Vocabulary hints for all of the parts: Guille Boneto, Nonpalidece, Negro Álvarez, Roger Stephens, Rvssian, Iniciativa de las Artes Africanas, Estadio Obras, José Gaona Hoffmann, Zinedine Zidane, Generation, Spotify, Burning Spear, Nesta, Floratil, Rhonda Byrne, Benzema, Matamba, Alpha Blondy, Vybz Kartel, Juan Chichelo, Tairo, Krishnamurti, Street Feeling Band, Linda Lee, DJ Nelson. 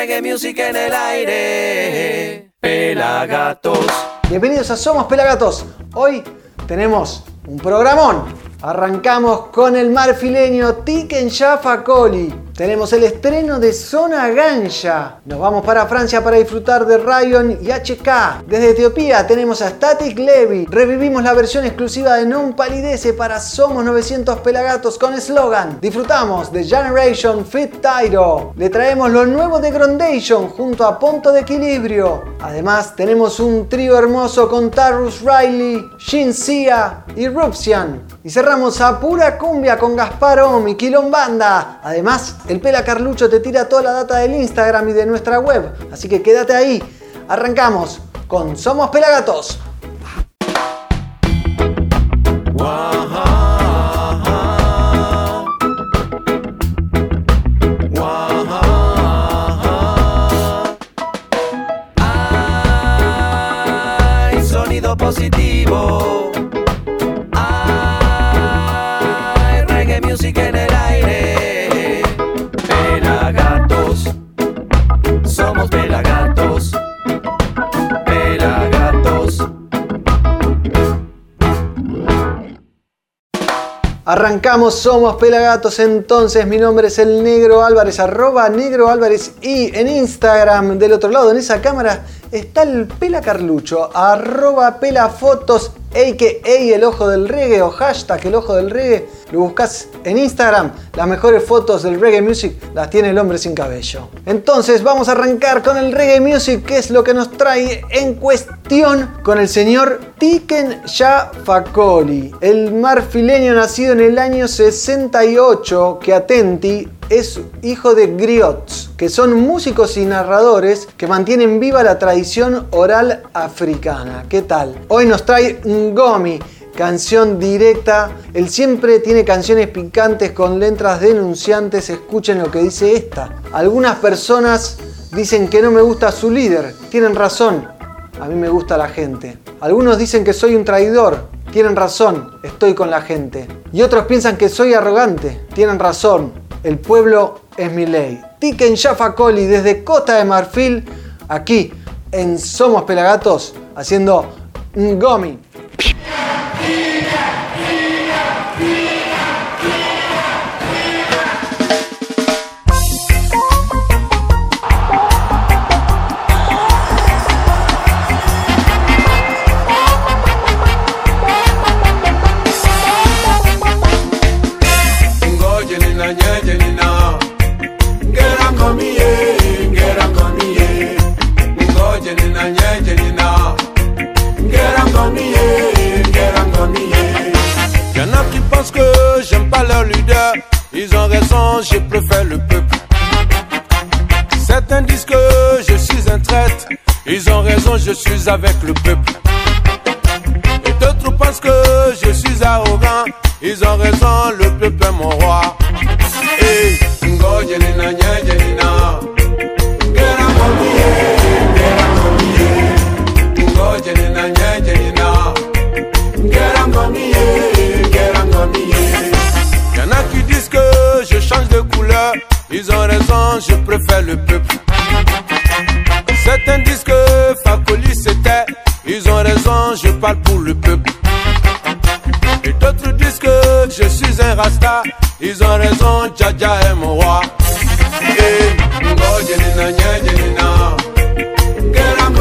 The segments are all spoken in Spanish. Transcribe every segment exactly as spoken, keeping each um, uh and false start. reggae music en el aire. Pelagatos. Bienvenidos a Somos Pelagatos. Hoy tenemos un programón. Arrancamos con el marfileño Tiken Jah Fakoly. Tenemos el estreno de Zona Ganjah. Nos vamos para Francia para disfrutar de Rvssian y H K. Desde Etiopía tenemos a Static Levy. Revivimos la versión exclusiva de Nonpalidece para Somos novecientos Pelagatos con eslogan. Disfrutamos de Generation feat Tairo. Le traemos lo nuevo de Groundation junto a Ponto de Equilíbrio. Además tenemos un trío hermoso con Tarrus Riley, Shenseea y Rvssian. Y cerramos a pura cumbia con Gasparo y Quilombanda. Además, el Pela Carlucho te tira toda la data del Instagram y de nuestra web, así que quédate ahí. Arrancamos con Somos Pelagatos. Hay sonido positivo. Hay reggae music en el aire. Somos pelagatos, pelagatos. Arrancamos Somos Pelagatos entonces. Mi nombre es el Negro Álvarez, arroba Negro Álvarez. Y en Instagram, del otro lado, en esa cámara, está el Pela Carlucho, arroba pelafotos, a k a el ojo del reggae o hashtag el ojo del reggae. Lo buscas en Instagram, las mejores fotos del reggae music las tiene el hombre sin cabello. Entonces vamos a arrancar con el reggae music, que es lo que nos trae en cuestión con el señor Tiken Jah Fakoly, el marfileño nacido en el año sesenta y ocho, que atenti, es hijo de griots, que son músicos y narradores que mantienen viva la tradición oral africana. ¿Qué tal? Hoy nos trae Ngomi, canción directa. Él siempre tiene canciones picantes con letras denunciantes. Escuchen lo que dice esta. Algunas personas dicen que no me gusta su líder. Tienen razón. A mí me gusta la gente. Algunos dicen que soy un traidor. Tienen razón. Estoy con la gente. Y otros piensan que soy arrogante. Tienen razón. El pueblo es mi ley. Tiken Jah Fakoly desde Costa de Marfil, aquí en Somos Pelagatos, haciendo Ngomi. Ils ont raison, je préfère le peuple. Certains disent que je suis un traître. Ils ont raison, je suis avec le peuple. Et d'autres pensent que je suis arrogant. Ils ont raison, le peuple est mon roi. Hey. Ils ont raison, je préfère le peuple. Certains disent que Fakoly c'était. Ils ont raison, je parle pour le peuple. Et d'autres disent que je suis un rasta. Ils ont raison, Jah Jah est mon roi. Get up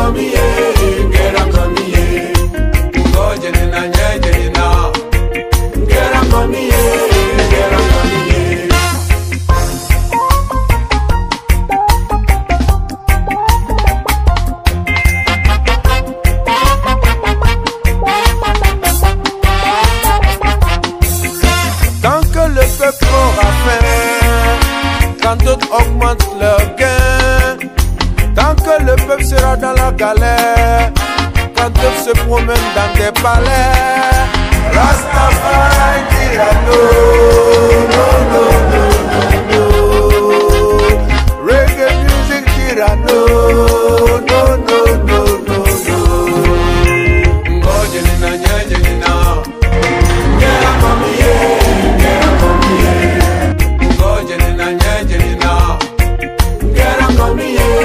on me, yeah.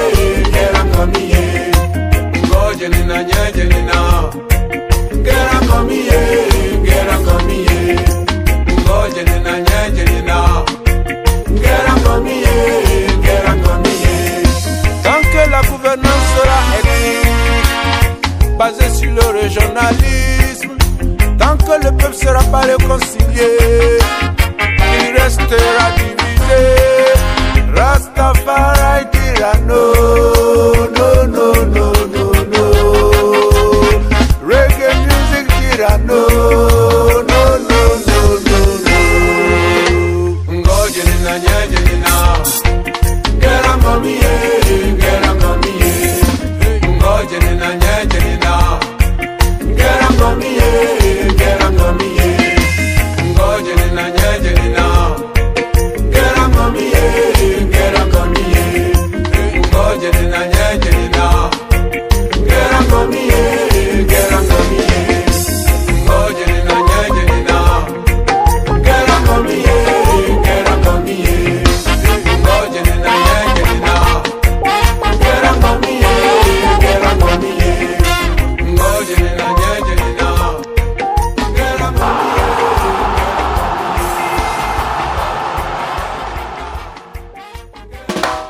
nina nyeje nina Ngera kamiye, ngera kamiye Ngoje nina nyeje nina Ngera kamiye, ngera kamiye Tant que la gouvernance sera éthique Basée sur le régionalisme Tant que le peuple sera pas réconcilié Il restera divisé Rastafari dira non No, no, no, no, no Reggae music dira no No, no, no, no, no Ngoje nina nyeje nina Ngera mamiye, ngera mamiye Ngoje nina nyeje nina Ngera mamiye, ngera mamiye Ngoje nina nyeje nina Ngera mamiye, ngera mamiye Ngoje nina nyeje nina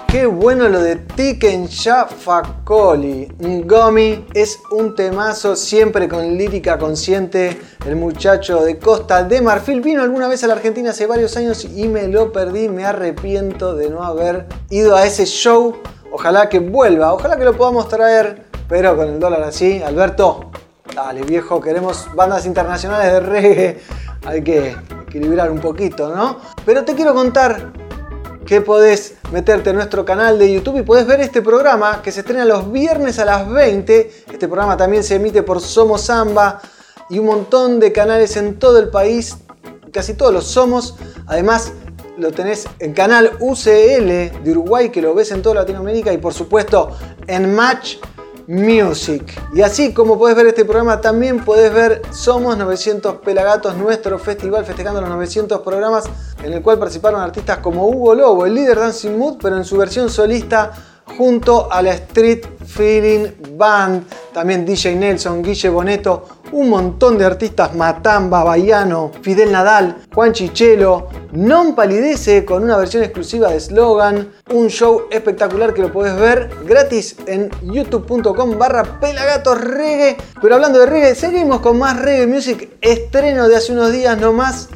Qué bueno lo de Tiken Jah Fakoly. Ngomi es un temazo, siempre con lírica consciente. El muchacho de Costa de Marfil vino alguna vez a la Argentina hace varios años y me lo perdí. Me arrepiento de no haber ido a ese show. Ojalá que vuelva, ojalá que lo podamos traer, pero con el dólar así. Alberto, dale viejo, queremos bandas internacionales de reggae. Hay que equilibrar un poquito, ¿no? Pero te quiero contar que podés meterte en nuestro canal de YouTube y podés ver este programa que se estrena los viernes a las veinte. Este programa también se emite por Somos Samba y un montón de canales en todo el país, casi todos los Somos. Además, lo tenés en Canal U C L de Uruguay, que lo ves en toda Latinoamérica, y por supuesto en Match Music. Y así como podés ver este programa, también podés ver Somos novecientos Pelagatos, nuestro festival festejando los novecientos programas, en el cual participaron artistas como Hugo Lobo, el líder Dancing Mood, pero en su versión solista junto a la Street Feeling Band, también D J Nelson, Guille Boneto, un montón de artistas, Matamba, Baiano, Fidel Nadal, Juan Chichelo, Nonpalidece con una versión exclusiva de Slogan, un show espectacular que lo podés ver gratis en youtube.com barra pelagatosreggae. Pero hablando de reggae, seguimos con más reggae music, estreno de hace unos días nomás.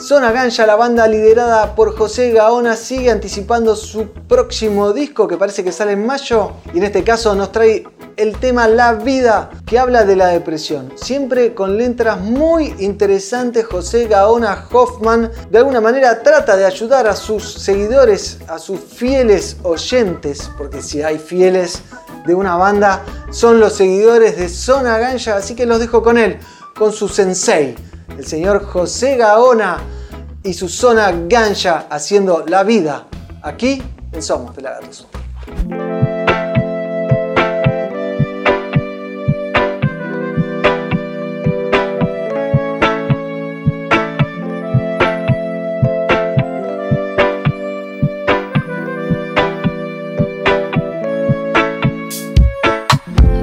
Zona Ganjah, la banda liderada por José Gaona, sigue anticipando su próximo disco que parece que sale en mayo, y en este caso nos trae el tema La Vida, que habla de la depresión, siempre con letras muy interesantes. José Gaona Hoffmann de alguna manera trata de ayudar a sus seguidores, a sus fieles oyentes, porque si hay fieles de una banda son los seguidores de Zona Ganjah, así que los dejo con él, con su sensei, el señor José Gaona y su Zona Ganjah, haciendo La Vida, aquí en Somos Pelagatos.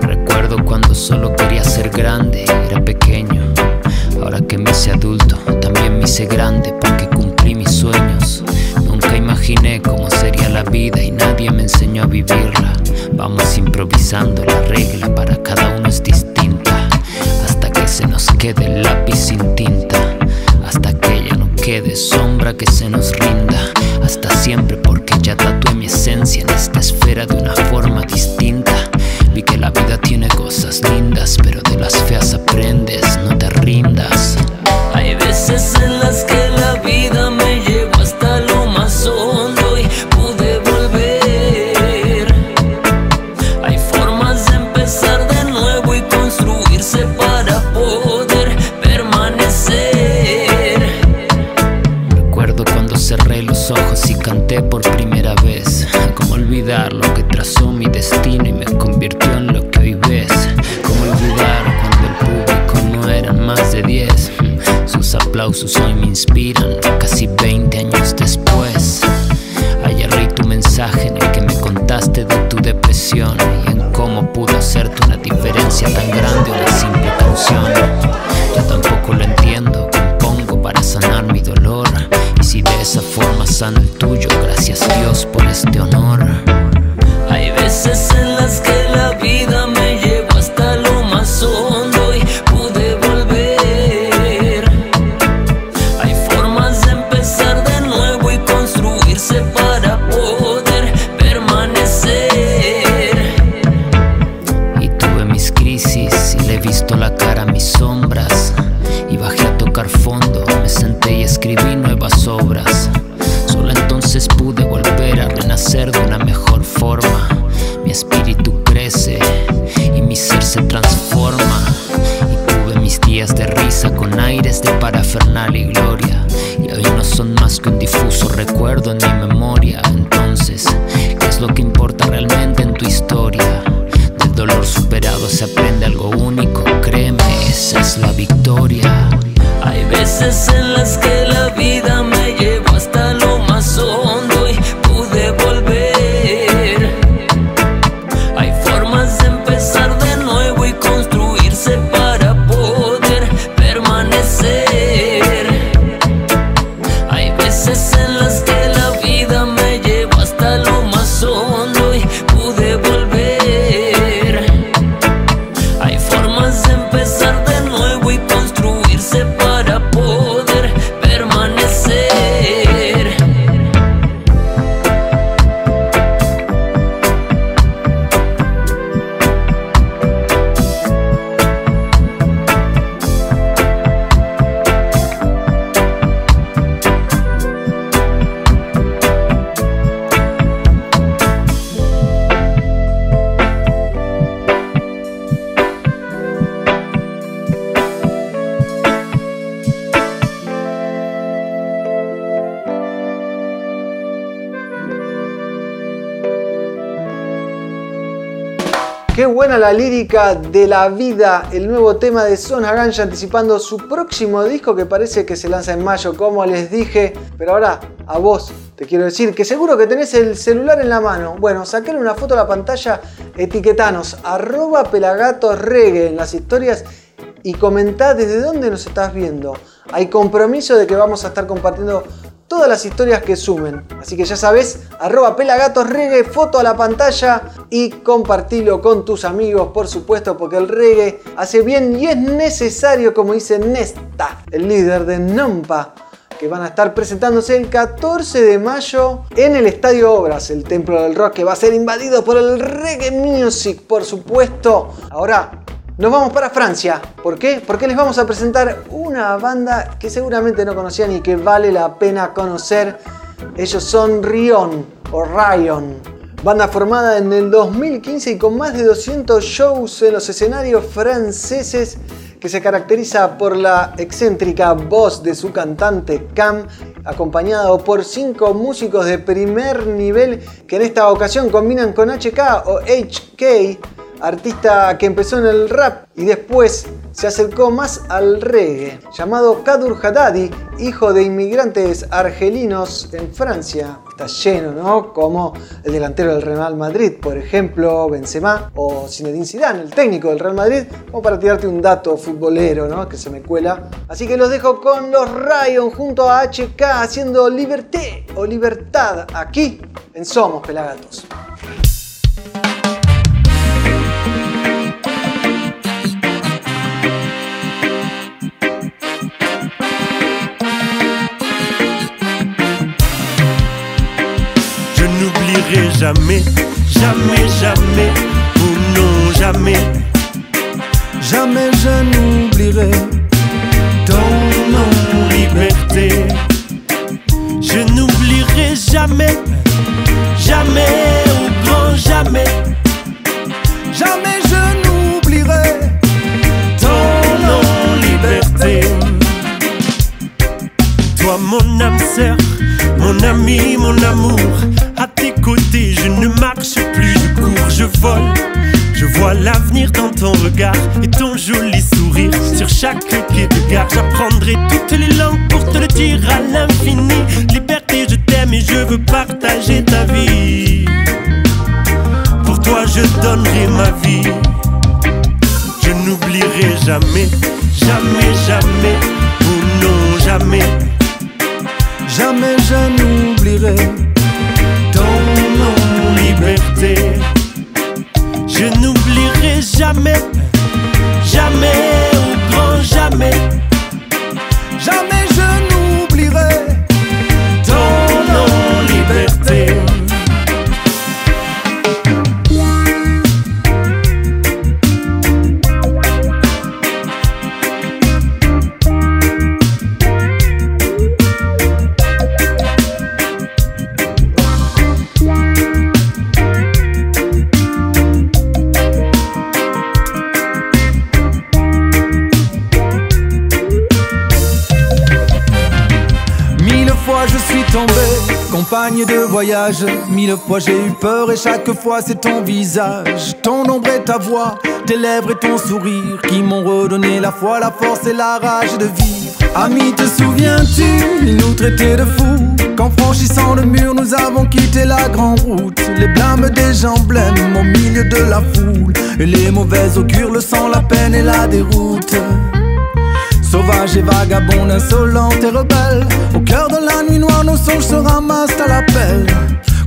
Recuerdo cuando solo quería ser grande, era pequeño. Ahora que me hice adulto, también me hice grande porque cumplí mis sueños. Nunca imaginé cómo sería la vida y nadie me enseñó a vivirla. Vamos improvisando, la regla para cada uno es distinta. Hasta que se nos quede el lápiz sin tinta. Hasta que ya no quede sombra que se nos rinda. Hasta siempre porque ya tatué mi esencia en esta esfera de una forma distinta. Vi que la vida tiene cosas lindas, pero de las feas aprendes, no te rindas. Hay veces en las que la vida me llevó hasta lo más hondo y pude volver. Hay formas de empezar de nuevo y construirse para poder permanecer. Recuerdo cuando cerré los ojos y canté por primera vez. Cómo olvidar lo que trazó mi destino y me convirtió en lo que hoy ves. Cómo olvidar cuando el público no eran más de diez. Sus aplausos hoy me inspiran, casi veinte años después. Hallaré tu mensaje en el que me contaste de tu depresión y en cómo pudo hacerte una diferencia tan grande una simple canción. Yo tampoco lo entiendo, compongo para sanar mi dolor, y si de esa forma sano el tuyo, gracias a Dios por este honor. Hay veces en las que la vida me lleva hasta lo más hondo y pude volver. Hay formas de empezar de nuevo y construirse para poder permanecer. Y tuve mis crisis y le he visto la cara a mis sombras, y bajé a tocar fondo, me senté y escribí nuevas obras. Solo entonces pude volver a renacer de una mejor forma. Mi espíritu crece y mi ser se transforma. Y tuve mis días de risa con aires de parafernalia y gloria, y hoy no son más que un difuso recuerdo en mi memoria. Entonces, ¿qué es lo que importa realmente en tu historia? Del dolor superado se aprende algo único, créeme, esa es la victoria. Hay veces en las que la vida me llevó hasta lo más hondo y pude volver. Hay formas de empezar de nuevo y construirse para poder permanecer. Hay veces en las que la vida me llevó hasta lo más hondo y pude volver. Hay formas de empezar de nuevo y construirse para poder permanecer. Qué buena la lírica de La Vida, el nuevo tema de Zona Ganjah, anticipando su próximo disco que parece que se lanza en mayo, como les dije. Pero ahora a vos te quiero decir que seguro que tenés el celular en la mano. Bueno, sacale una foto a la pantalla, etiquetanos, arroba pelagatos reggae en las historias y comentá desde dónde nos estás viendo. Hay compromiso de que vamos a estar compartiendo todas las historias que sumen. Así que ya sabes, arroba pelagatos reggae, foto a la pantalla y compartilo con tus amigos, por supuesto, porque el reggae hace bien y es necesario, como dice Nesta, el líder de Nonpa, que van a estar presentándose el catorce de mayo en el Estadio Obras, el templo del rock que va a ser invadido por el reggae music, por supuesto. Ahora nos vamos para Francia. ¿Por qué? Porque les vamos a presentar una banda que seguramente no conocían y que vale la pena conocer. Ellos son Rvssian o Rvssian, banda formada en el dos mil quince y con más de doscientos shows en los escenarios franceses, que se caracteriza por la excéntrica voz de su cantante Cam, acompañado por cinco músicos de primer nivel que en esta ocasión combinan con H K o H K, artista que empezó en el rap y después se acercó más al reggae, llamado Cadur Haddadi, hijo de inmigrantes argelinos en Francia. Está lleno, ¿no? Como el delantero del Real Madrid, por ejemplo, Benzema, o Zinedine Zidane, el técnico del Real Madrid, como para tirarte un dato futbolero, ¿no? Que se me cuela. Así que los dejo con los Rvssian junto a H K haciendo Liberté o Libertad aquí en Somos Pelagatos. Jamais, jamais, jamais, oh non, jamais, jamais je n'oublierai ton nom, liberté. Je n'oublierai jamais, jamais, au grand jamais, jamais je n'oublierai ton nom, liberté. Toi mon âme sœur, mon ami, mon amour, à tes côtés je ne marche plus, je cours, je vole. Je vois l'avenir dans ton regard et ton joli sourire sur chaque quai de gare. J'apprendrai toutes les langues pour te le dire à l'infini. Liberté, je t'aime et je veux partager ta vie. Pour toi je donnerai ma jamais, jamais, jamais, oh non, jamais. Jamais je n'oublierai ton nom, liberté. Je n'oublierai jamais, jamais, oh grand jamais. Jamais je n'oublierai ton nom, liberté. Compagne de voyage, mille fois j'ai eu peur et chaque fois c'est ton visage, ton ombre et ta voix, tes lèvres et ton sourire qui m'ont redonné la foi, la force et la rage de vivre. Ami, te souviens-tu, ils nous traitaient de fous, qu'en franchissant le mur nous avons quitté la grande route. Les blâmes des gens blêmes au milieu de la foule, et les mauvaises augures, le sang, la peine et la déroute. Sauvage et vagabonde, insolente et rebelle, au cœur de la nuit noire, nos songes se ramassent à la pelle.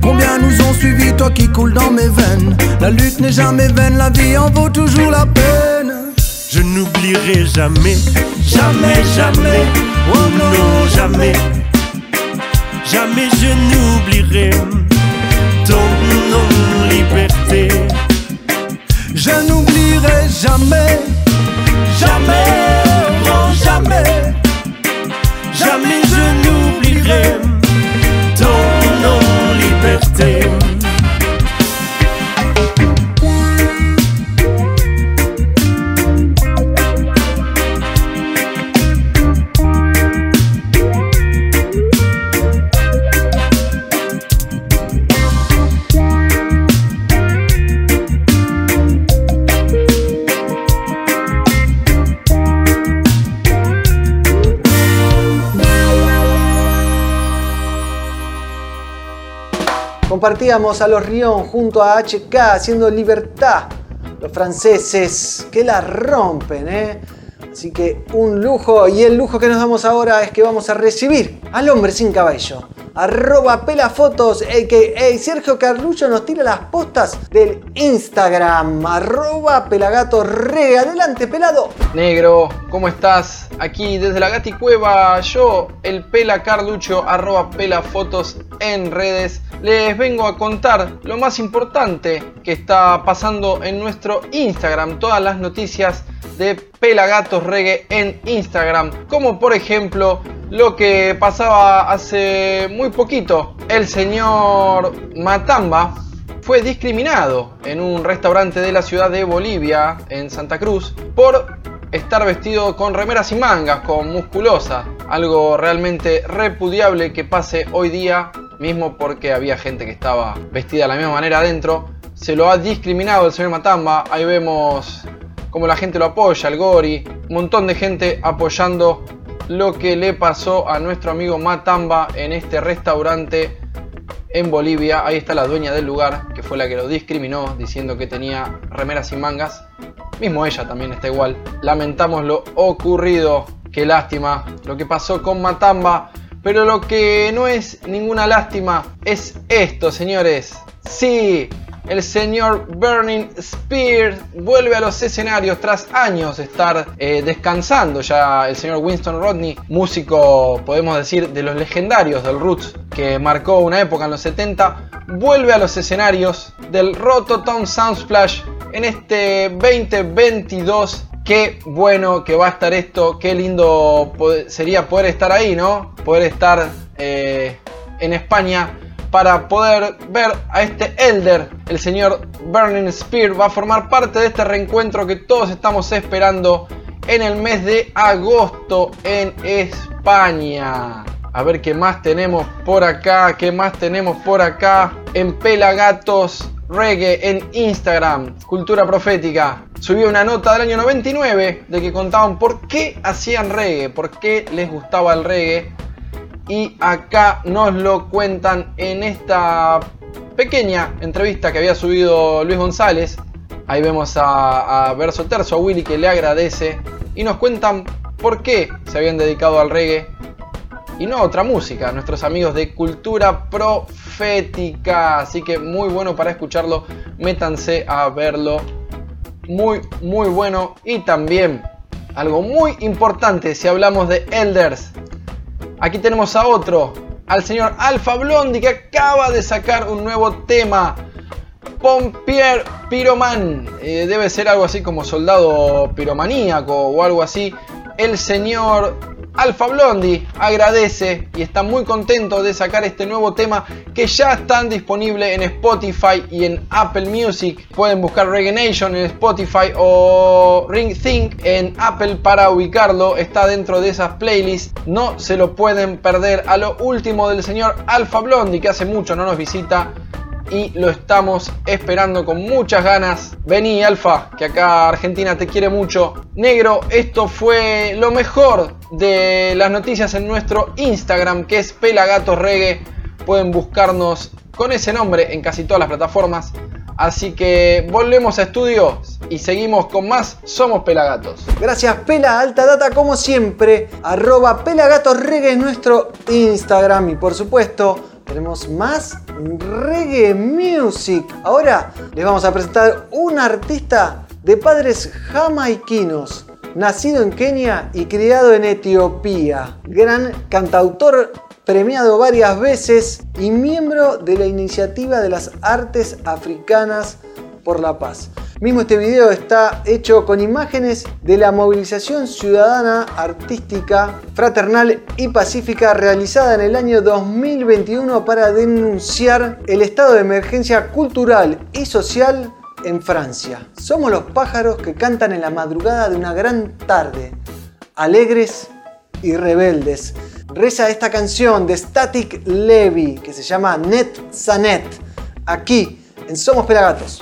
Combien nous ont suivis, toi qui coule dans mes veines. La lutte n'est jamais vaine, la vie en vaut toujours la peine. Je n'oublierai jamais, jamais, jamais, oh non, jamais. Jamais je n'oublierai ton nom, liberté. Je n'oublierai jamais, jamais, jamais, jamais je n'oublierai ton nom, liberté. Compartíamos a los Rion junto a H K haciendo Libertad. Los franceses que la rompen, ¿eh? Así que un lujo, y el lujo que nos damos ahora es que vamos a recibir al hombre sin cabello. Arroba Pelafotos, a k a. Sergio Carlucho nos tira las postas del Instagram. Arroba Pelagato Re. Adelante, pelado. Negro, ¿cómo estás? Aquí desde la Gati Cueva, yo, el Pela Carlucho, arroba Pelafotos en redes. Les vengo a contar lo más importante que está pasando en nuestro Instagram. Todas las noticias de Pelagatos Reggae en Instagram. Como por ejemplo lo que pasaba hace muy poquito. El señor Matamba fue discriminado en un restaurante de la ciudad de Bolivia, en Santa Cruz, por estar vestido con remeras y mangas, con musculosa. Algo realmente repudiable que pase hoy día, mismo porque había gente que estaba vestida de la misma manera adentro. Se lo ha discriminado el señor Matamba. Ahí vemos cómo la gente lo apoya, el Gori, un montón de gente apoyando lo que le pasó a nuestro amigo Matamba en este restaurante en Bolivia. Ahí está la dueña del lugar, que fue la que lo discriminó, diciendo que tenía remeras y mangas. Mismo ella también está igual. Lamentamos lo ocurrido, qué lástima lo que pasó con Matamba. Pero lo que no es ninguna lástima es esto, señores. Sí, el señor Burning Spear vuelve a los escenarios tras años de estar eh, descansando. Ya el señor Winston Rodney, músico, podemos decir, de los legendarios del Roots, que marcó una época en los setenta, vuelve a los escenarios del Rototown Soundsplash en este veinte veintidós. Qué bueno que va a estar esto, qué lindo sería poder estar ahí, ¿no? Poder estar eh, en España para poder ver a este elder. El señor Burning Spear va a formar parte de este reencuentro que todos estamos esperando en el mes de agosto en España. A ver qué más tenemos por acá, qué más tenemos por acá en Pelagatos Reggae en Instagram. Cultura Profética subió una nota del año noventa y nueve de que contaban por qué hacían reggae, por qué les gustaba el reggae. Y acá nos lo cuentan en esta pequeña entrevista que había subido Luis González Ahí vemos a, a Verso Terzo, a Willy, que le agradece y nos cuentan por qué se habían dedicado al reggae y no a otra música, nuestros amigos de Cultura Profética. Así que muy bueno para escucharlo, métanse a verlo. Muy, muy bueno. Y también algo muy importante si hablamos de Elders. Aquí tenemos a otro, al señor Alpha Blondy, que acaba de sacar un nuevo tema. Pompier Piroman. Eh, debe ser algo así como Soldado Piromaníaco o algo así. El señor Alpha Blondy agradece y está muy contento de sacar este nuevo tema, que ya están disponibles en Spotify y en Apple Music. Pueden buscar Reggae Nation en Spotify o Ring Think en Apple para ubicarlo. Está dentro de esas playlists. No se lo pueden perder. A lo último del señor Alpha Blondy, que hace mucho no nos visita y lo estamos esperando con muchas ganas. Vení, Alfa, que acá Argentina te quiere mucho. Negro, esto fue lo mejor de las noticias en nuestro Instagram, que es Pelagatos Reggae. Pueden buscarnos con ese nombre en casi todas las plataformas. Así que volvemos a estudios y seguimos con más Somos Pelagatos. Gracias, Pela. Alta data como siempre. Arroba Pelagatos Reggae en nuestro Instagram. Y por supuesto, tenemos más reggae music. Ahora les vamos a presentar un artista de padres jamaiquinos, nacido en Kenia y criado en Etiopía. Gran cantautor, premiado varias veces y miembro de la Iniciativa de las Artes Africanas por la Paz. Mismo este video está hecho con imágenes de la movilización ciudadana, artística, fraternal y pacífica realizada en el año dos mil veintiuno para denunciar el estado de emergencia cultural y social en Francia. Somos los pájaros que cantan en la madrugada de una gran tarde, alegres y rebeldes. Reza esta canción de Static Levy que se llama Net Sanet, aquí en Somos Pelagatos.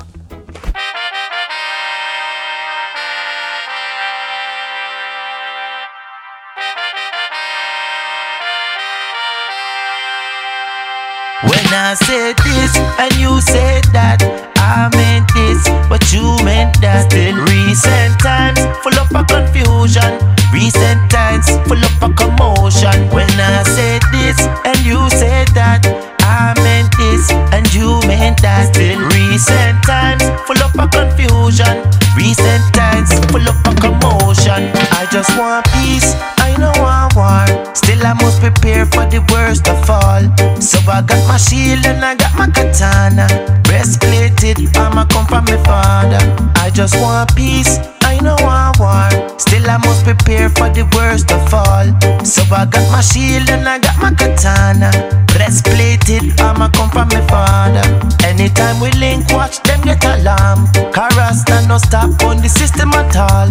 I said this and you said that. I meant this but you meant that. In recent times full of a confusion, recent times full of a commotion. When I said this and you said that, I meant this and you meant that. In recent times full of a confusion, recent times full of a commotion. I just want peace, I know I war. Still I must prepare for the worst of all. So I got my shield and I got my katana, breastplated, I'ma come from my father. I just want peace, I know I war. Still I must prepare for the worst of all. So I got my shield and I got my katana, breastplated, I'ma come from my father. Anytime we link, watch them get alarm. Carasta no stop on the system at all.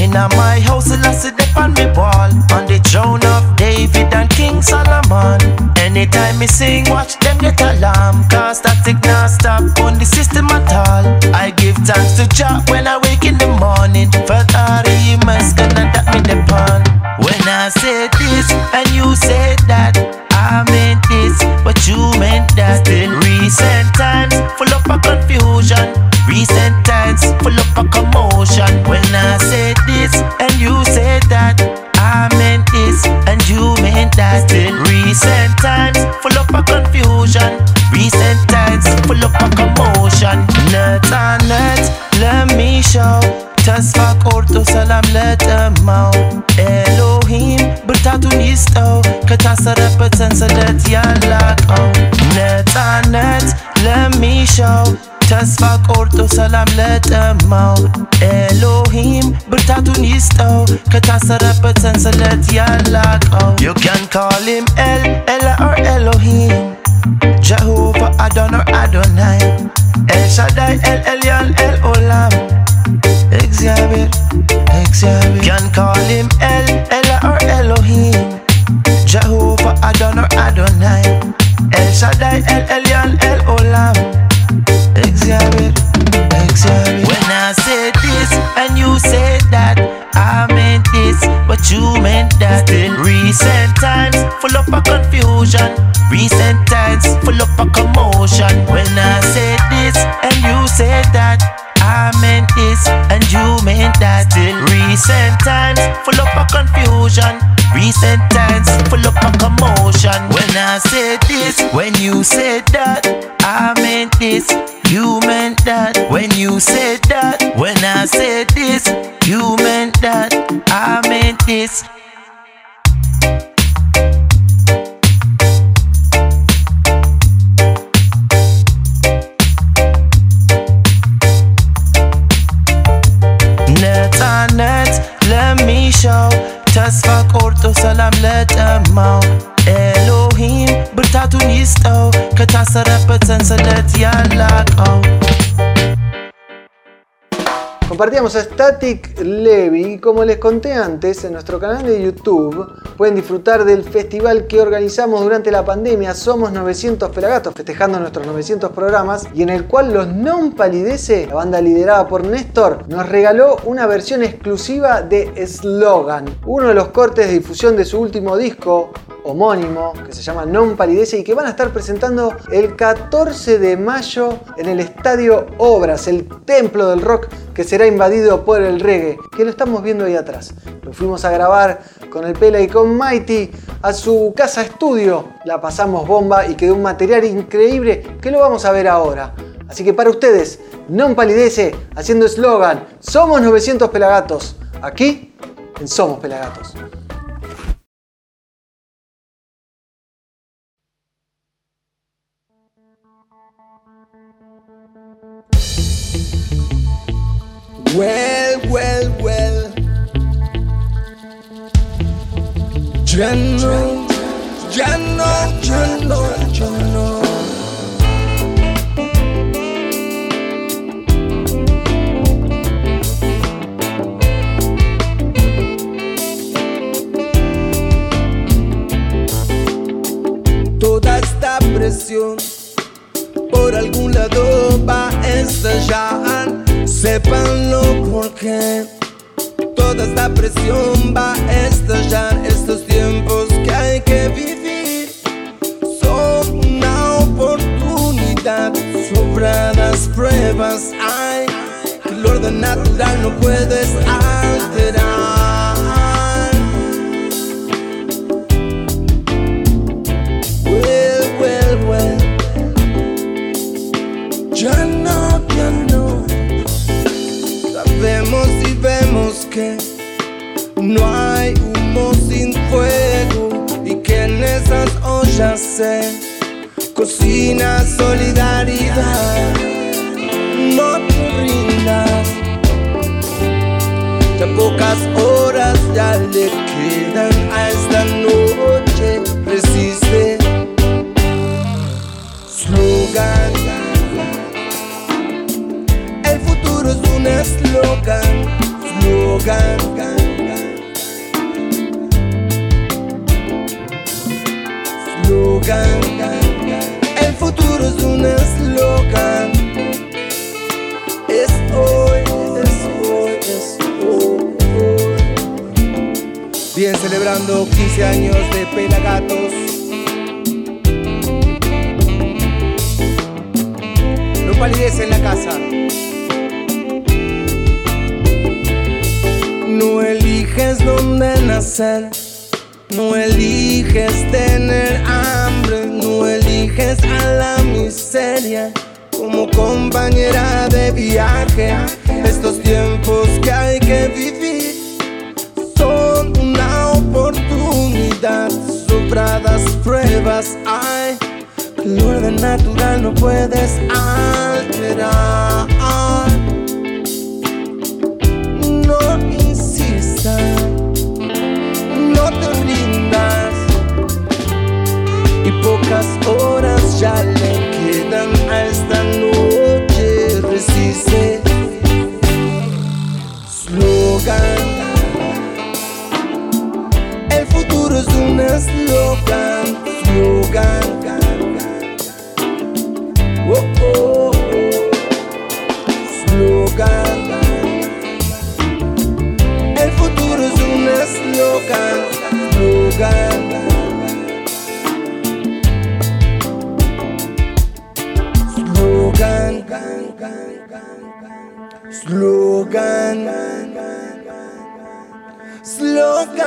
In my house, I sit up on my wall, on the track of David and King Solomon. Anytime me sing, watch them get alarm. Cause static now stop on the system at all. I give thanks to Jah when I wake in the morning. For Ari must gonna tap me the pun. When I said this and you said that, I meant this but you meant that. In recent times full of a confusion, recent times full of a commotion. When I said this and you said that, I meant this and you meant that. In recent times full of a confusion, recent times full of a commotion. Let and let, let me show. Tasfak orto salam let amau. Elohim bertatu nisto. Katasa repeten sadet yalak oh. Let and let, let me show. Tasfak orto salam let amau. Elohim bertatu nisto. Katasa repeten sadet yalak oh. You can call him El, Ella or Elohim, Jehovah Adon or Adonai, El Shaddai, El Elyon, El Olam, Xavier, Xavier. Can call him El, Ella or Elohim, Jehovah Adon or Adonai, El Shaddai, El Elyon, El Olam, Xavier, Xavier. When I said this and you said that, I meant this, but you meant that. In recent times, full of a confusion, recent times, full of a commotion. When I said this, and you said that, I meant this and you meant that. Till recent times, full up of confusion. Recent times, full up of commotion. When I said this, when you said that, I meant this, you meant that. When you said that, when I said this, you meant that, I meant this. Let me show Tasfa korto salam letemau Elohim bertatun isto Kataserepet sensedet yalakau. Compartíamos a Static Levy y como les conté antes, en nuestro canal de YouTube pueden disfrutar del festival que organizamos durante la pandemia Somos novecientos Pelagatos, festejando nuestros novecientos programas, y en el cual los Nonpalidece, la banda liderada por Néstor, nos regaló una versión exclusiva de Slogan, uno de los cortes de difusión de su último disco homónimo, que se llama Nonpalidece, y que van a estar presentando el catorce de mayo en el Estadio Obras, el templo del rock que será invadido por el reggae, que lo estamos viendo ahí atrás. Lo fuimos a grabar con el Pela y con Mighty a su casa estudio, la pasamos bomba y quedó un material increíble que lo vamos a ver ahora. Así que para ustedes, Nonpalidece haciendo Slogan, Somos novecientos Pelagatos, aquí en Somos Pelagatos. Well, well, well, General, General, General, General. Toda esta presión por algún lado va a estallar. Sépanlo porque toda esta presión va a estallar. Estos tiempos que hay que vivir son una oportunidad. Sobradas pruebas hay que el orden natural no puedes alterar. Well, well, well, ya no, ya no. Vemos y vemos que no hay humo sin fuego y que en esas ollas se cocina solidaridad. No te rindas, ya pocas horas ya le quedan a esta noche. Resiste, slogan. Es un eslogan, eslogan. Eslogan. El futuro es un eslogan. Es hoy, es hoy, es hoy. Bien, celebrando quince años de Pelagatos. No palidece en la casa. No eliges dónde nacer, no eliges tener hambre, no eliges a la miseria como compañera de viaje. Estos tiempos que hay que vivir son una oportunidad. Sobradas pruebas hay, el orden natural no puedes alterar. No te rindas y pocas horas ya le quedan a esta noche. Resiste, slogan. El futuro es un eslogan, slogan. Oh, oh, oh. Slogan. Slogan, slogan. Slogan. Slogan, slogan.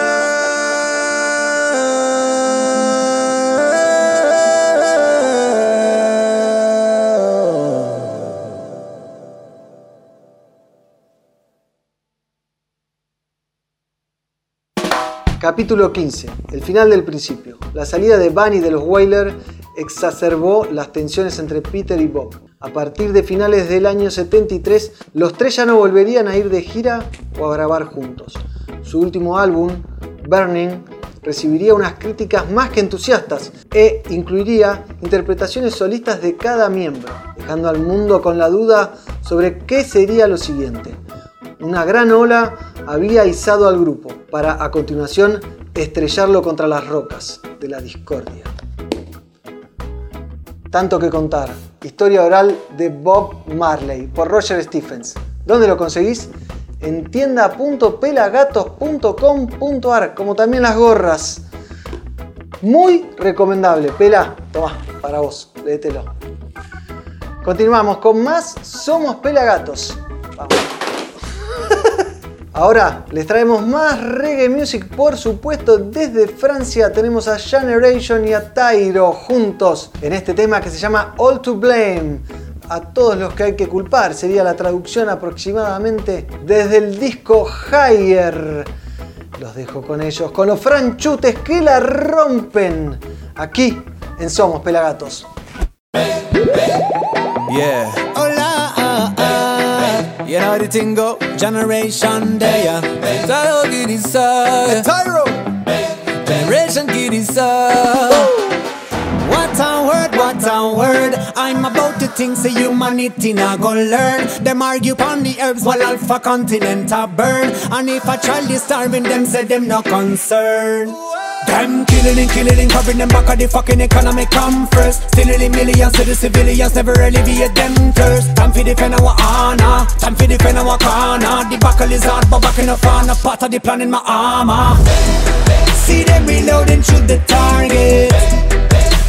Capítulo quince. El final del principio. La salida de Bunny de los Wailer exacerbó las tensiones entre Peter y Bob. A partir de finales del año setenta y tres, los tres ya no volverían a ir de gira o a grabar juntos. Su último álbum, Burning, recibiría unas críticas más que entusiastas e incluiría interpretaciones solistas de cada miembro, dejando al mundo con la duda sobre qué sería lo siguiente. Una gran ola había izado al grupo, para a continuación estrellarlo contra las rocas de la discordia. Tanto que contar. Historia oral de Bob Marley por Roger Stephens. ¿Dónde lo conseguís? En tienda punto pelagatos punto com punto ar, como también las gorras. Muy recomendable. Pela, tomá, para vos, léetelo. Continuamos con más Somos Pelagatos. Vamos. Ahora les traemos más reggae music, por supuesto. Desde Francia tenemos a Generation y a Tairo juntos en este tema que se llama All to Blame, a todos los que hay que culpar, sería la traducción aproximadamente, desde el disco Higher. Los dejo con ellos, con los franchutes que la rompen, aquí en Somos Pelagatos. Yeah. Hola. Ah, ah. You know how the thing go. Generation day, yeah. Tairo get it, sir. Tairo. Generation get it, sir. What a word, what a word. I'm about to think say humanity not gon' learn. Them argue pon the herbs while Alpha Continent a burn. And if a child is starving, them say them no concern. Them killing and killing and covering them back of the fucking economy come first. Stealing the millions to the civilians, never alleviate them thirst. Time for defend our honor, time for defend our corner. The buckle is hard but back in the front, a part of the plan in my armor. See them reloading through the target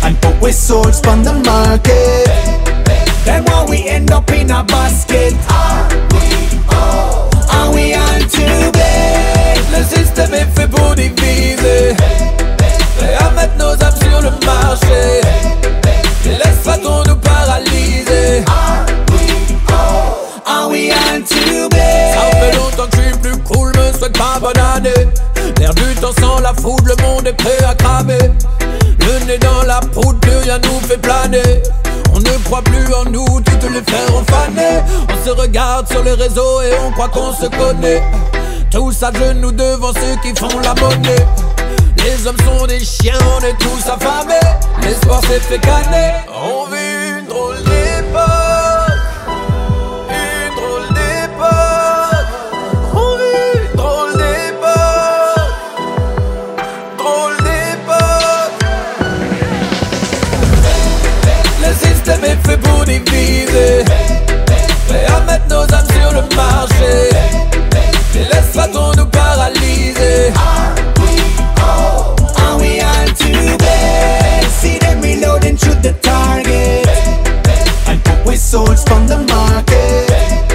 and put with swords from the market. Then why we end up in a basket? Are we all? Are we all to blame? Le système est fait pour diviser. Prêt à mettre nos âmes sur le marché. Ne laisse pas qu'on nous paralyser. Are we all? Are we all to blame? Ça fait longtemps que je suis plus cool, me souhaite pas bonne année. L'air du temps sans la foudre, le monde est prêt à cramer. Le nez dans la poudre, plus rien nous fait planer. On ne croit plus en nous, toutes les frères ont fané. On se regarde sur les réseaux et on croit qu'on se connaît. Tous à genoux devant ceux qui font la monnaie. Les hommes sont des chiens, on est tous affamés. L'espoir s'est fait canner. On vit une drôle d'époque. Une drôle d'époque. On vit une drôle d'époque. Drôle d'époque. Le système est fait pour diviser. Prêt à mettre nos âmes sur le marché. Ne laisse pas qu'on nous paralyser. Are we all? Are we all to blame? See them reloading through the target and put with swords from the market.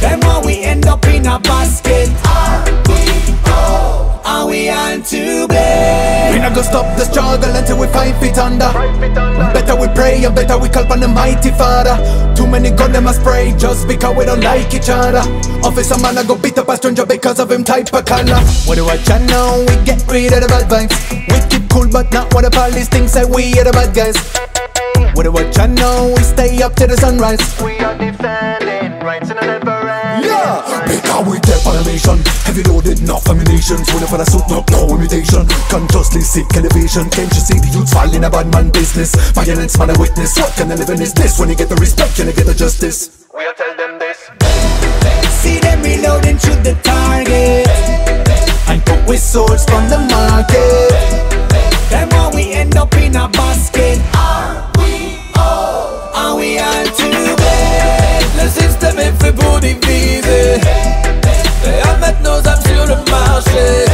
Then why we end up in a basket? Are we all? Are we all to blame? We not gonna stop the struggle until we five feet under. Better we pray and better we call upon the mighty Father. Too many guns them a spray just because we don't like each other. Officer man I go beat up a stranger because of him type of color. What do I try now? We get rid of the bad vibes. We keep cool but not what the police think say we are the bad guys. What do I try now? We stay up till the sunrise. We are defending rights in a never end. Yeah! Because we dead for the nation. Heavy loaded, not familiations. Waiting for the suit, not no imitation. Consciously seek elevation. Can't you see the youths fall in a bad man business? Violence man a witness. What kind of living is this? When you get the respect, can you get the justice? We'll tell them this. See them reloading through the target and put with swords from the market. Then why we end up in a basket? Are we all? Are we all to blame? Le système est fait pour diviser. Prêt à mettre nos âmes sur le marché.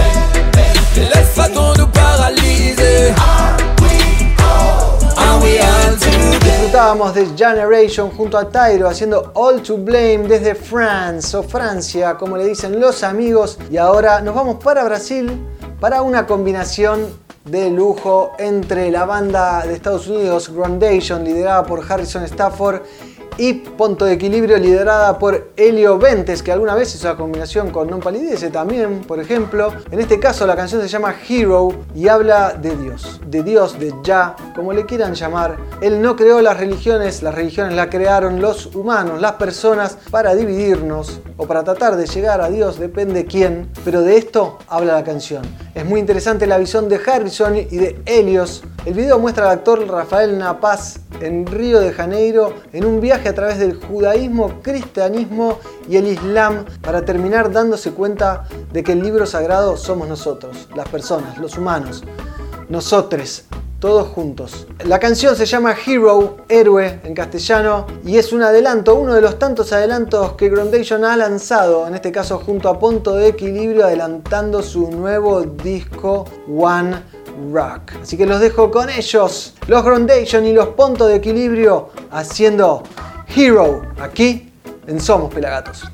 Ne laisse pas qu'on nous paralyse. Are we all? Are we all to blame? Escuchábamos de Generation junto a Tairo haciendo All to Blame desde France o Francia, como le dicen los amigos. Y ahora nos vamos para Brasil para una combinación de lujo entre la banda de Estados Unidos Groundation, liderada por Harrison Stafford, y Ponto de Equilíbrio, liderada por Hélio Bentes, que alguna vez hizo la combinación con Nonpalidece también, por ejemplo. En este caso la canción se llama Hero y habla de Dios, de Dios, de Jah, como le quieran llamar. Él no creó las religiones, las religiones las crearon los humanos, las personas, para dividirnos o para tratar de llegar a Dios, depende quién, pero de esto habla la canción. Es muy interesante la visión de Harrison y de Helios. El video muestra al actor Rafael Napaz en Río de Janeiro en un viaje a través del judaísmo, cristianismo y el islam para terminar dándose cuenta de que el libro sagrado somos nosotros, las personas, los humanos, nosotres, todos juntos. La canción se llama Hero, héroe en castellano, y es un adelanto, uno de los tantos adelantos que Groundation ha lanzado, en este caso junto a Ponto de Equilíbrio, adelantando su nuevo disco One Rock. Así que los dejo con ellos, los Groundation y los Ponto de Equilíbrio haciendo Hero, aquí en Somos Pelagatos.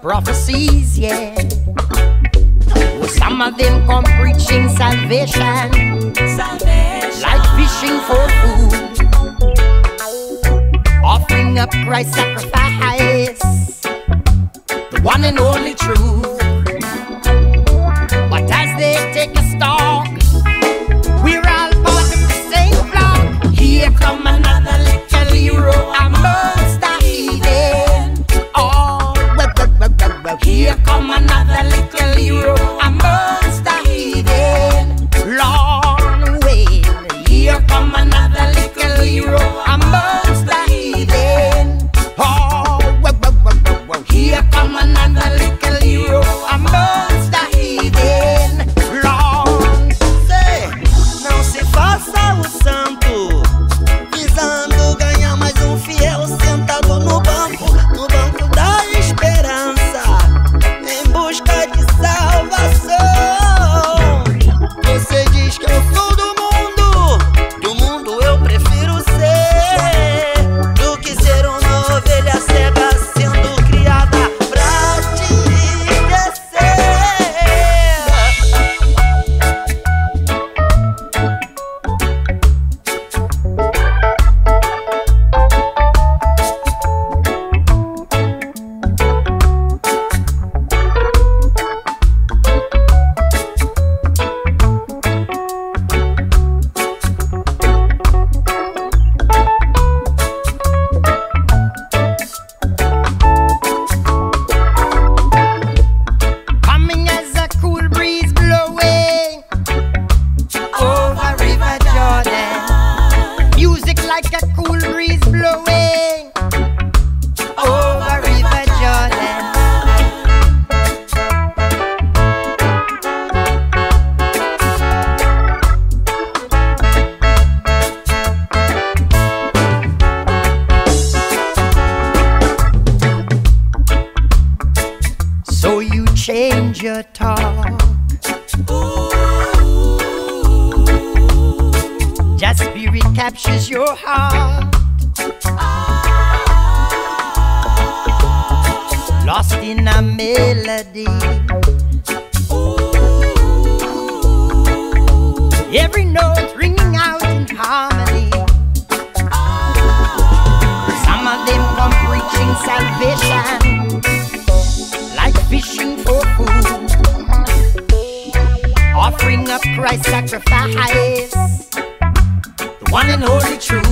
Prophecies, yeah. Oh, some of them come preaching salvation, salvation, like fishing for food, offering up Christ's sacrifice, the one and only truth. But as they take a stalk, we're all part of the same flock. Here come another little hero amongst the heathen. Here come another little hero amongst the heathen. Long way. Here come another little hero amongst the heathen. Oh, whoa, whoa, whoa, whoa. Here come another little hero amongst the heathen. Long say, não se faça o santo, visando ganhar mais um fiel sentado no banco, no banco da esperança. Sacrifice, the one and only truth.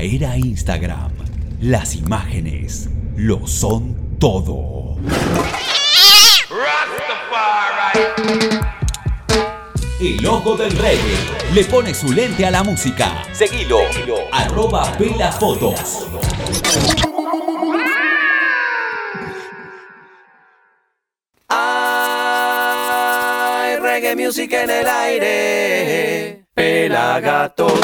la era Instagram, las imágenes lo son todo. El ojo del reggae le pone su lente a la música. Seguilo, arroba Pela Fotos. Hay reggae music en el aire, Pelagatos.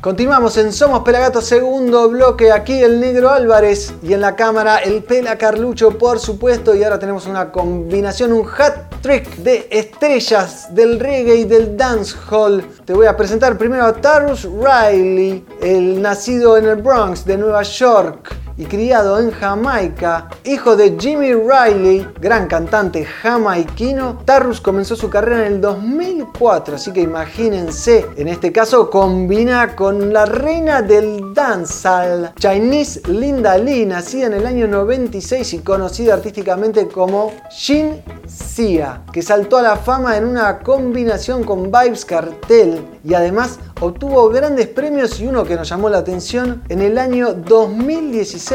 Continuamos en Somos Pelagatos, segundo bloque. Aquí el Negro Álvarez y en la cámara el Pela Carlucho, por supuesto. Y ahora tenemos una combinación, un hat-trick de estrellas del reggae y del dancehall. Te voy a presentar primero a Tarrus Riley, el nacido en el Bronx de Nueva York y criado en Jamaica, hijo de Jimmy Riley, gran cantante jamaiquino. Tarrus comenzó su carrera en el dos mil cuatro, así que imagínense, en este caso combina con la reina del dancehall, Chinese Linda Lee, nacida en el año noventa y seis y conocida artísticamente como Shenseea, que saltó a la fama en una combinación con Vybz Kartel y además obtuvo grandes premios, y uno que nos llamó la atención en el año dos mil dieciséis.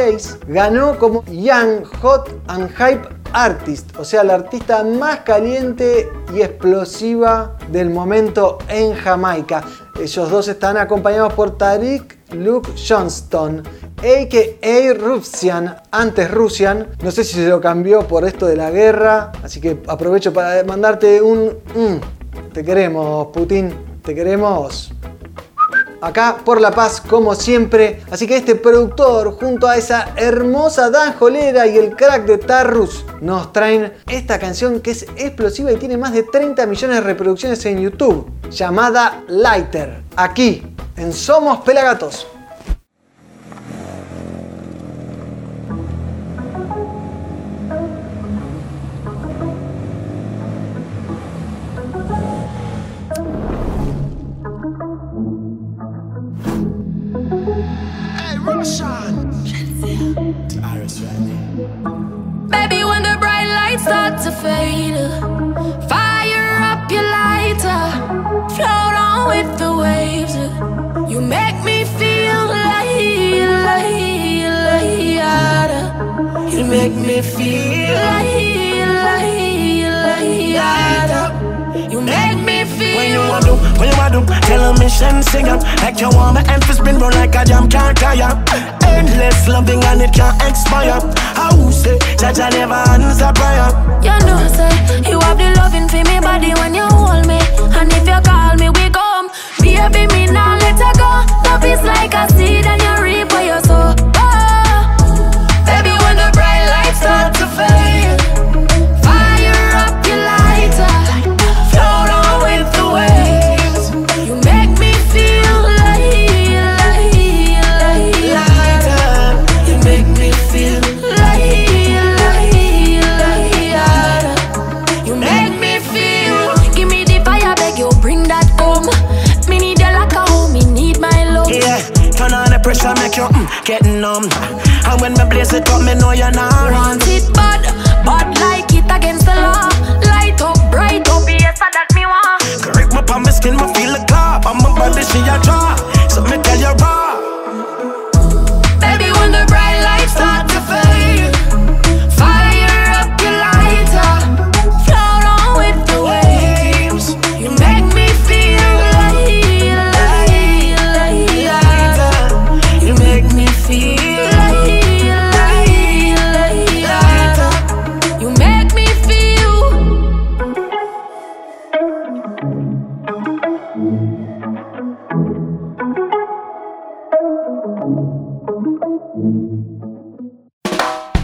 Ganó como Young Hot and Hype Artist, o sea, la artista más caliente y explosiva del momento en Jamaica. Ellos dos están acompañados por Tariq Luke Johnston, a k a. Rvssian, antes Rvssian. No sé si se lo cambió por esto de la guerra, así que aprovecho para mandarte un... Mm, te queremos, Putin, te queremos... Acá por la paz, como siempre. Así que este productor, junto a esa hermosa danjolera y el crack de Tarrus, nos traen esta canción que es explosiva y tiene más de treinta millones de reproducciones en YouTube, llamada Lighter, aquí en Somos Pelagatos. Baby, when the bright lights start to fade, fire up your lighter, float on with the waves. You make me feel lighter, lighter. You make me feel lighter, lighter. You make me feel. When you want to, when you want to, tell me and sing up like you want me, and spin roll like a jam can't tire. Endless loving and it can't expire. How say, Jaja never answer prayer. You know say, you have the loving for me body when you hold me. And if you call me, we come. Baby, me now let her go. Love is like a seed and you reap what you sow. Baby, when the bright lights start to fade, fire up your lighter, float on with the waves. You make me feel like, pressure make you mm, get numb. And when me blaze it up, me know you're not wrong. Want it bad, bad like it against the law. Light up, bright up, yes, that me want. Correct me on my skin, me feel the cop. And my body, she a draw, so me tell you raw. Baby, when the bright lights start to fade, fire up your lighter, float on with the waves. You make me feel like, feel like, like, like, like, you make me feel.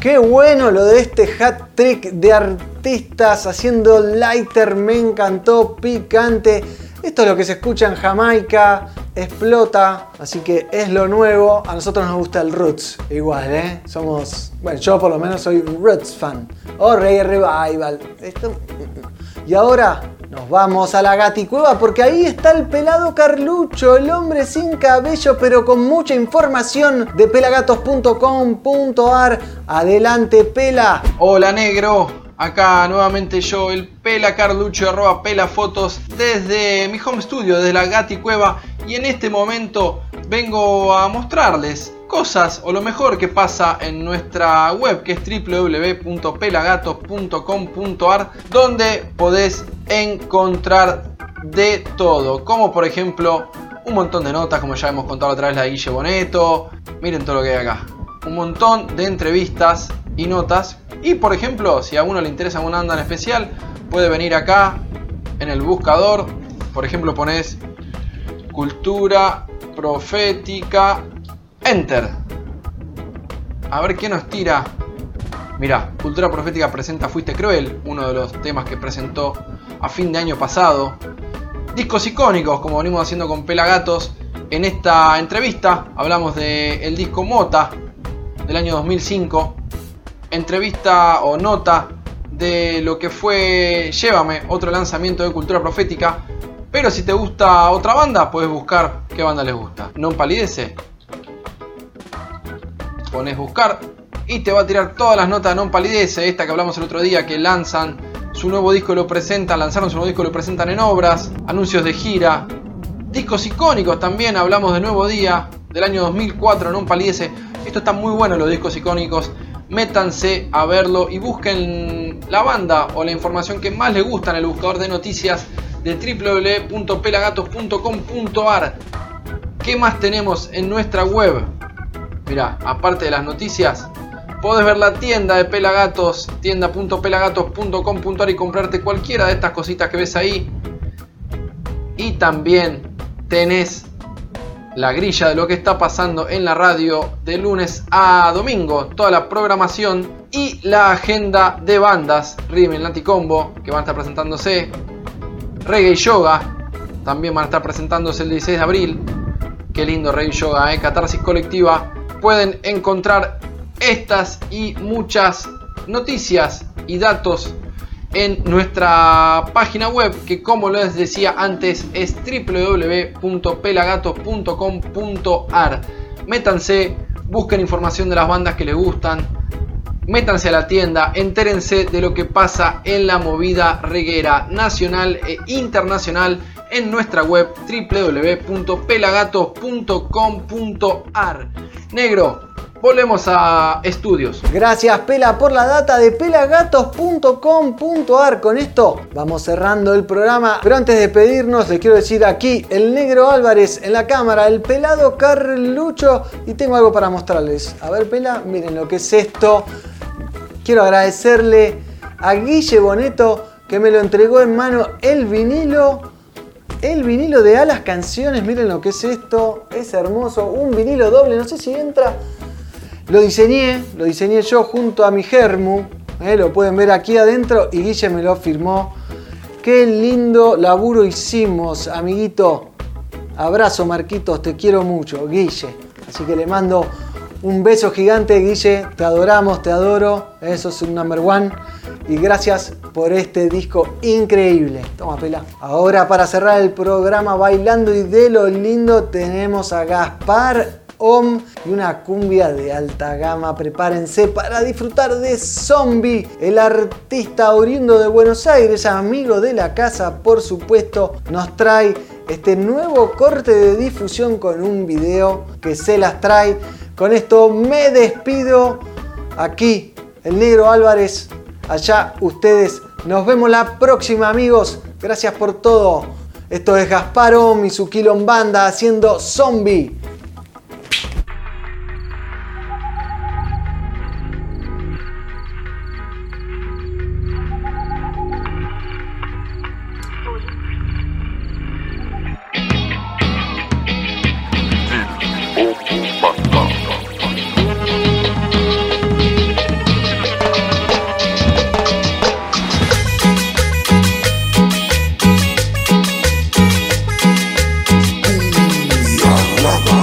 Qué bueno lo de este hat trick de artistas haciendo lighter, me encantó, picante. Esto es lo que se escucha en Jamaica, explota, así que es lo nuevo. A nosotros nos gusta el roots, igual, ¿eh? Somos, bueno, yo por lo menos soy un roots fan, o reggae revival. Esto... Y ahora nos vamos a la Gaticueva porque ahí está el pelado Carlucho, el hombre sin cabello pero con mucha información de pelagatos punto com punto ar. Adelante, Pela. Hola, Negro. Acá nuevamente yo, el Pela Carlucho, arroba Pela Fotos, desde mi home studio, desde la Gaticueva, y en este momento vengo a mostrarles cosas o lo mejor que pasa en nuestra web, que es doble u doble u doble u punto pelagatos punto com punto a r, donde podés encontrar de todo, como por ejemplo un montón de notas, como ya hemos contado otra vez, la de Guille Boneto. Miren todo lo que hay acá, un montón de entrevistas y notas. Y por ejemplo, si a uno le interesa una onda en especial, puede venir acá en el buscador. Por ejemplo, pones Cultura Profética, Enter, a ver qué nos tira. Mirá, Cultura Profética presenta Fuiste Cruel, uno de los temas que presentó a fin de año pasado. Discos icónicos, como venimos haciendo con Pelagatos. En esta entrevista hablamos del disco Mota del año dos mil cinco. Entrevista o nota de lo que fue Llévame, otro lanzamiento de Cultura Profética. Pero si te gusta otra banda, puedes buscar qué banda les gusta. Nonpalidece, pones buscar y te va a tirar todas las notas de Nonpalidece, esta que hablamos el otro día, que lanzan su nuevo disco, lo presentan, lanzaron su nuevo disco, lo presentan en Obras, anuncios de gira, discos icónicos también, hablamos de Nuevo Día del año dos mil cuatro, Nonpalidece. Esto está muy bueno, los discos icónicos, métanse a verlo y busquen la banda o la información que más les gusta en el buscador de noticias de doble u doble u doble u punto pelagatos punto com punto a r. ¿Qué más tenemos en nuestra web? Mirá, aparte de las noticias, podés ver la tienda de Pelagatos, tienda punto pelagatos punto com punto a r, y comprarte cualquiera de estas cositas que ves ahí. Y también tenés la grilla de lo que está pasando en la radio de lunes a domingo, toda la programación y la agenda de bandas, Rhythm Latin Combo, que van a estar presentándose, Reggae Yoga, también van a estar presentándose el dieciséis de abril. Qué lindo Reggae Yoga, ¿eh? Catarsis colectiva. Pueden encontrar estas y muchas noticias y datos en nuestra página web, que como les decía antes es doble u doble u doble u punto pelagatos punto com punto a r. Métanse, busquen información de las bandas que les gustan, métanse a la tienda, entérense de lo que pasa en la movida reguera nacional e internacional en nuestra web doble u doble u doble u punto pelagatos punto com punto a r. Negro, volvemos a estudios. Gracias, Pela, por la data de pelagatos punto com punto a r. Con esto vamos cerrando el programa, pero antes de pedirnos les quiero decir, aquí el Negro Álvarez en la cámara, el pelado Carlucho, y tengo algo para mostrarles. A ver, Pela, miren lo que es esto. Quiero agradecerle a Guille Boneto, que me lo entregó en mano el vinilo. El vinilo de A las Canciones, miren lo que es esto, es hermoso, un vinilo doble, no sé si entra. Lo diseñé, lo diseñé yo junto a mi Germu, eh, lo pueden ver aquí adentro, y Guille me lo firmó. Qué lindo laburo hicimos, amiguito. Abrazo, Marquitos, te quiero mucho, Guille. Así que le mando un beso gigante, Guille, te adoramos, te adoro, eso es un number one. Y gracias por este disco increíble. Toma, Pela. Ahora, para cerrar el programa bailando y de lo lindo, tenemos a Gaspar Om y una cumbia de alta gama. Prepárense para disfrutar de Zombie, el artista oriundo de Buenos Aires, amigo de la casa, por supuesto, nos trae este nuevo corte de difusión con un video que se las trae. Con esto me despido. Aquí, el Negro Álvarez. Allá ustedes, nos vemos la próxima, amigos. Gracias por todo. Esto es Gasparo y su Quilombanda haciendo Zombie. Love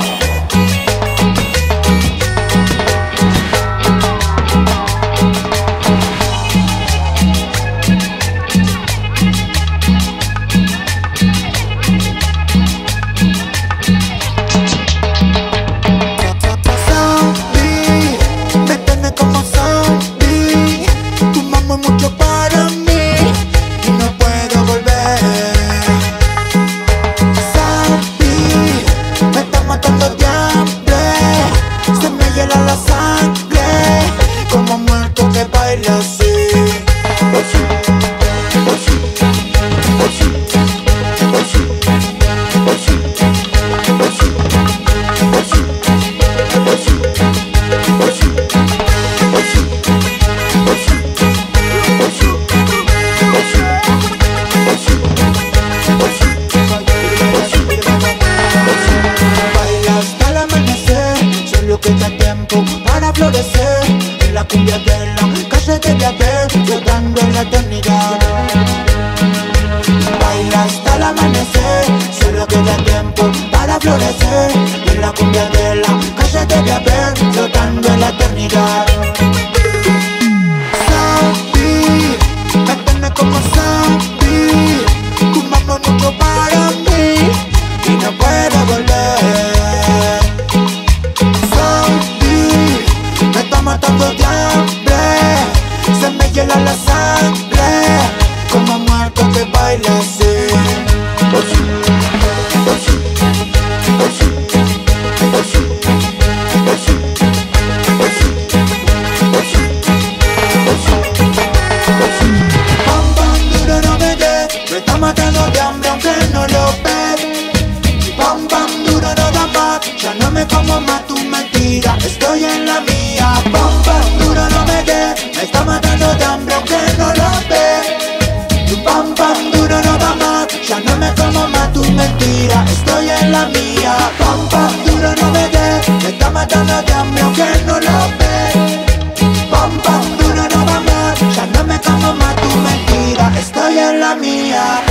tiempo para florecer en la cumbia de la calle de Viader, flotando en la eternidad. Baila hasta el amanecer, solo queda tiempo para florecer en la cumbia de la calle de Viader, flotando en la eternidad. Zombie, méteme como zombie, tu mano mucho para mí y no puedo volver. Matando de hambre, se me hiela la sangre, como muerto que baila así. Así, así, así, así, así, así, así, así. Pam pam duro no me dé, me está matando de hambre aunque no lo ve. Pam pam duro no da más, ya no me como más tu mentira, estoy en la mía. Pam pam duro no me dé, me está matando de hambre aunque no lo ve. Tu pam pam duro no da más, ya no me como más tu mentira, estoy en la mía. Pam pam duro no me dé, me está matando de hambre aunque no lo ve. Pam pam duro no da más, ya no me como más tu mentira, estoy en la mía.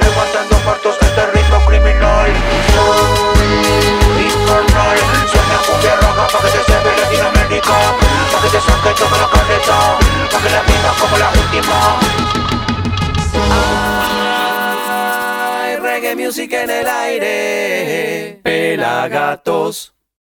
Levantando muertos de este ritmo criminal. Soy infernal. Suena cumbia roja pa' que se sepa Latinoamérica, pa' que te saque toda la carreta, pa' que la viva como la última. Hay reggae music en el aire, Pelagatos.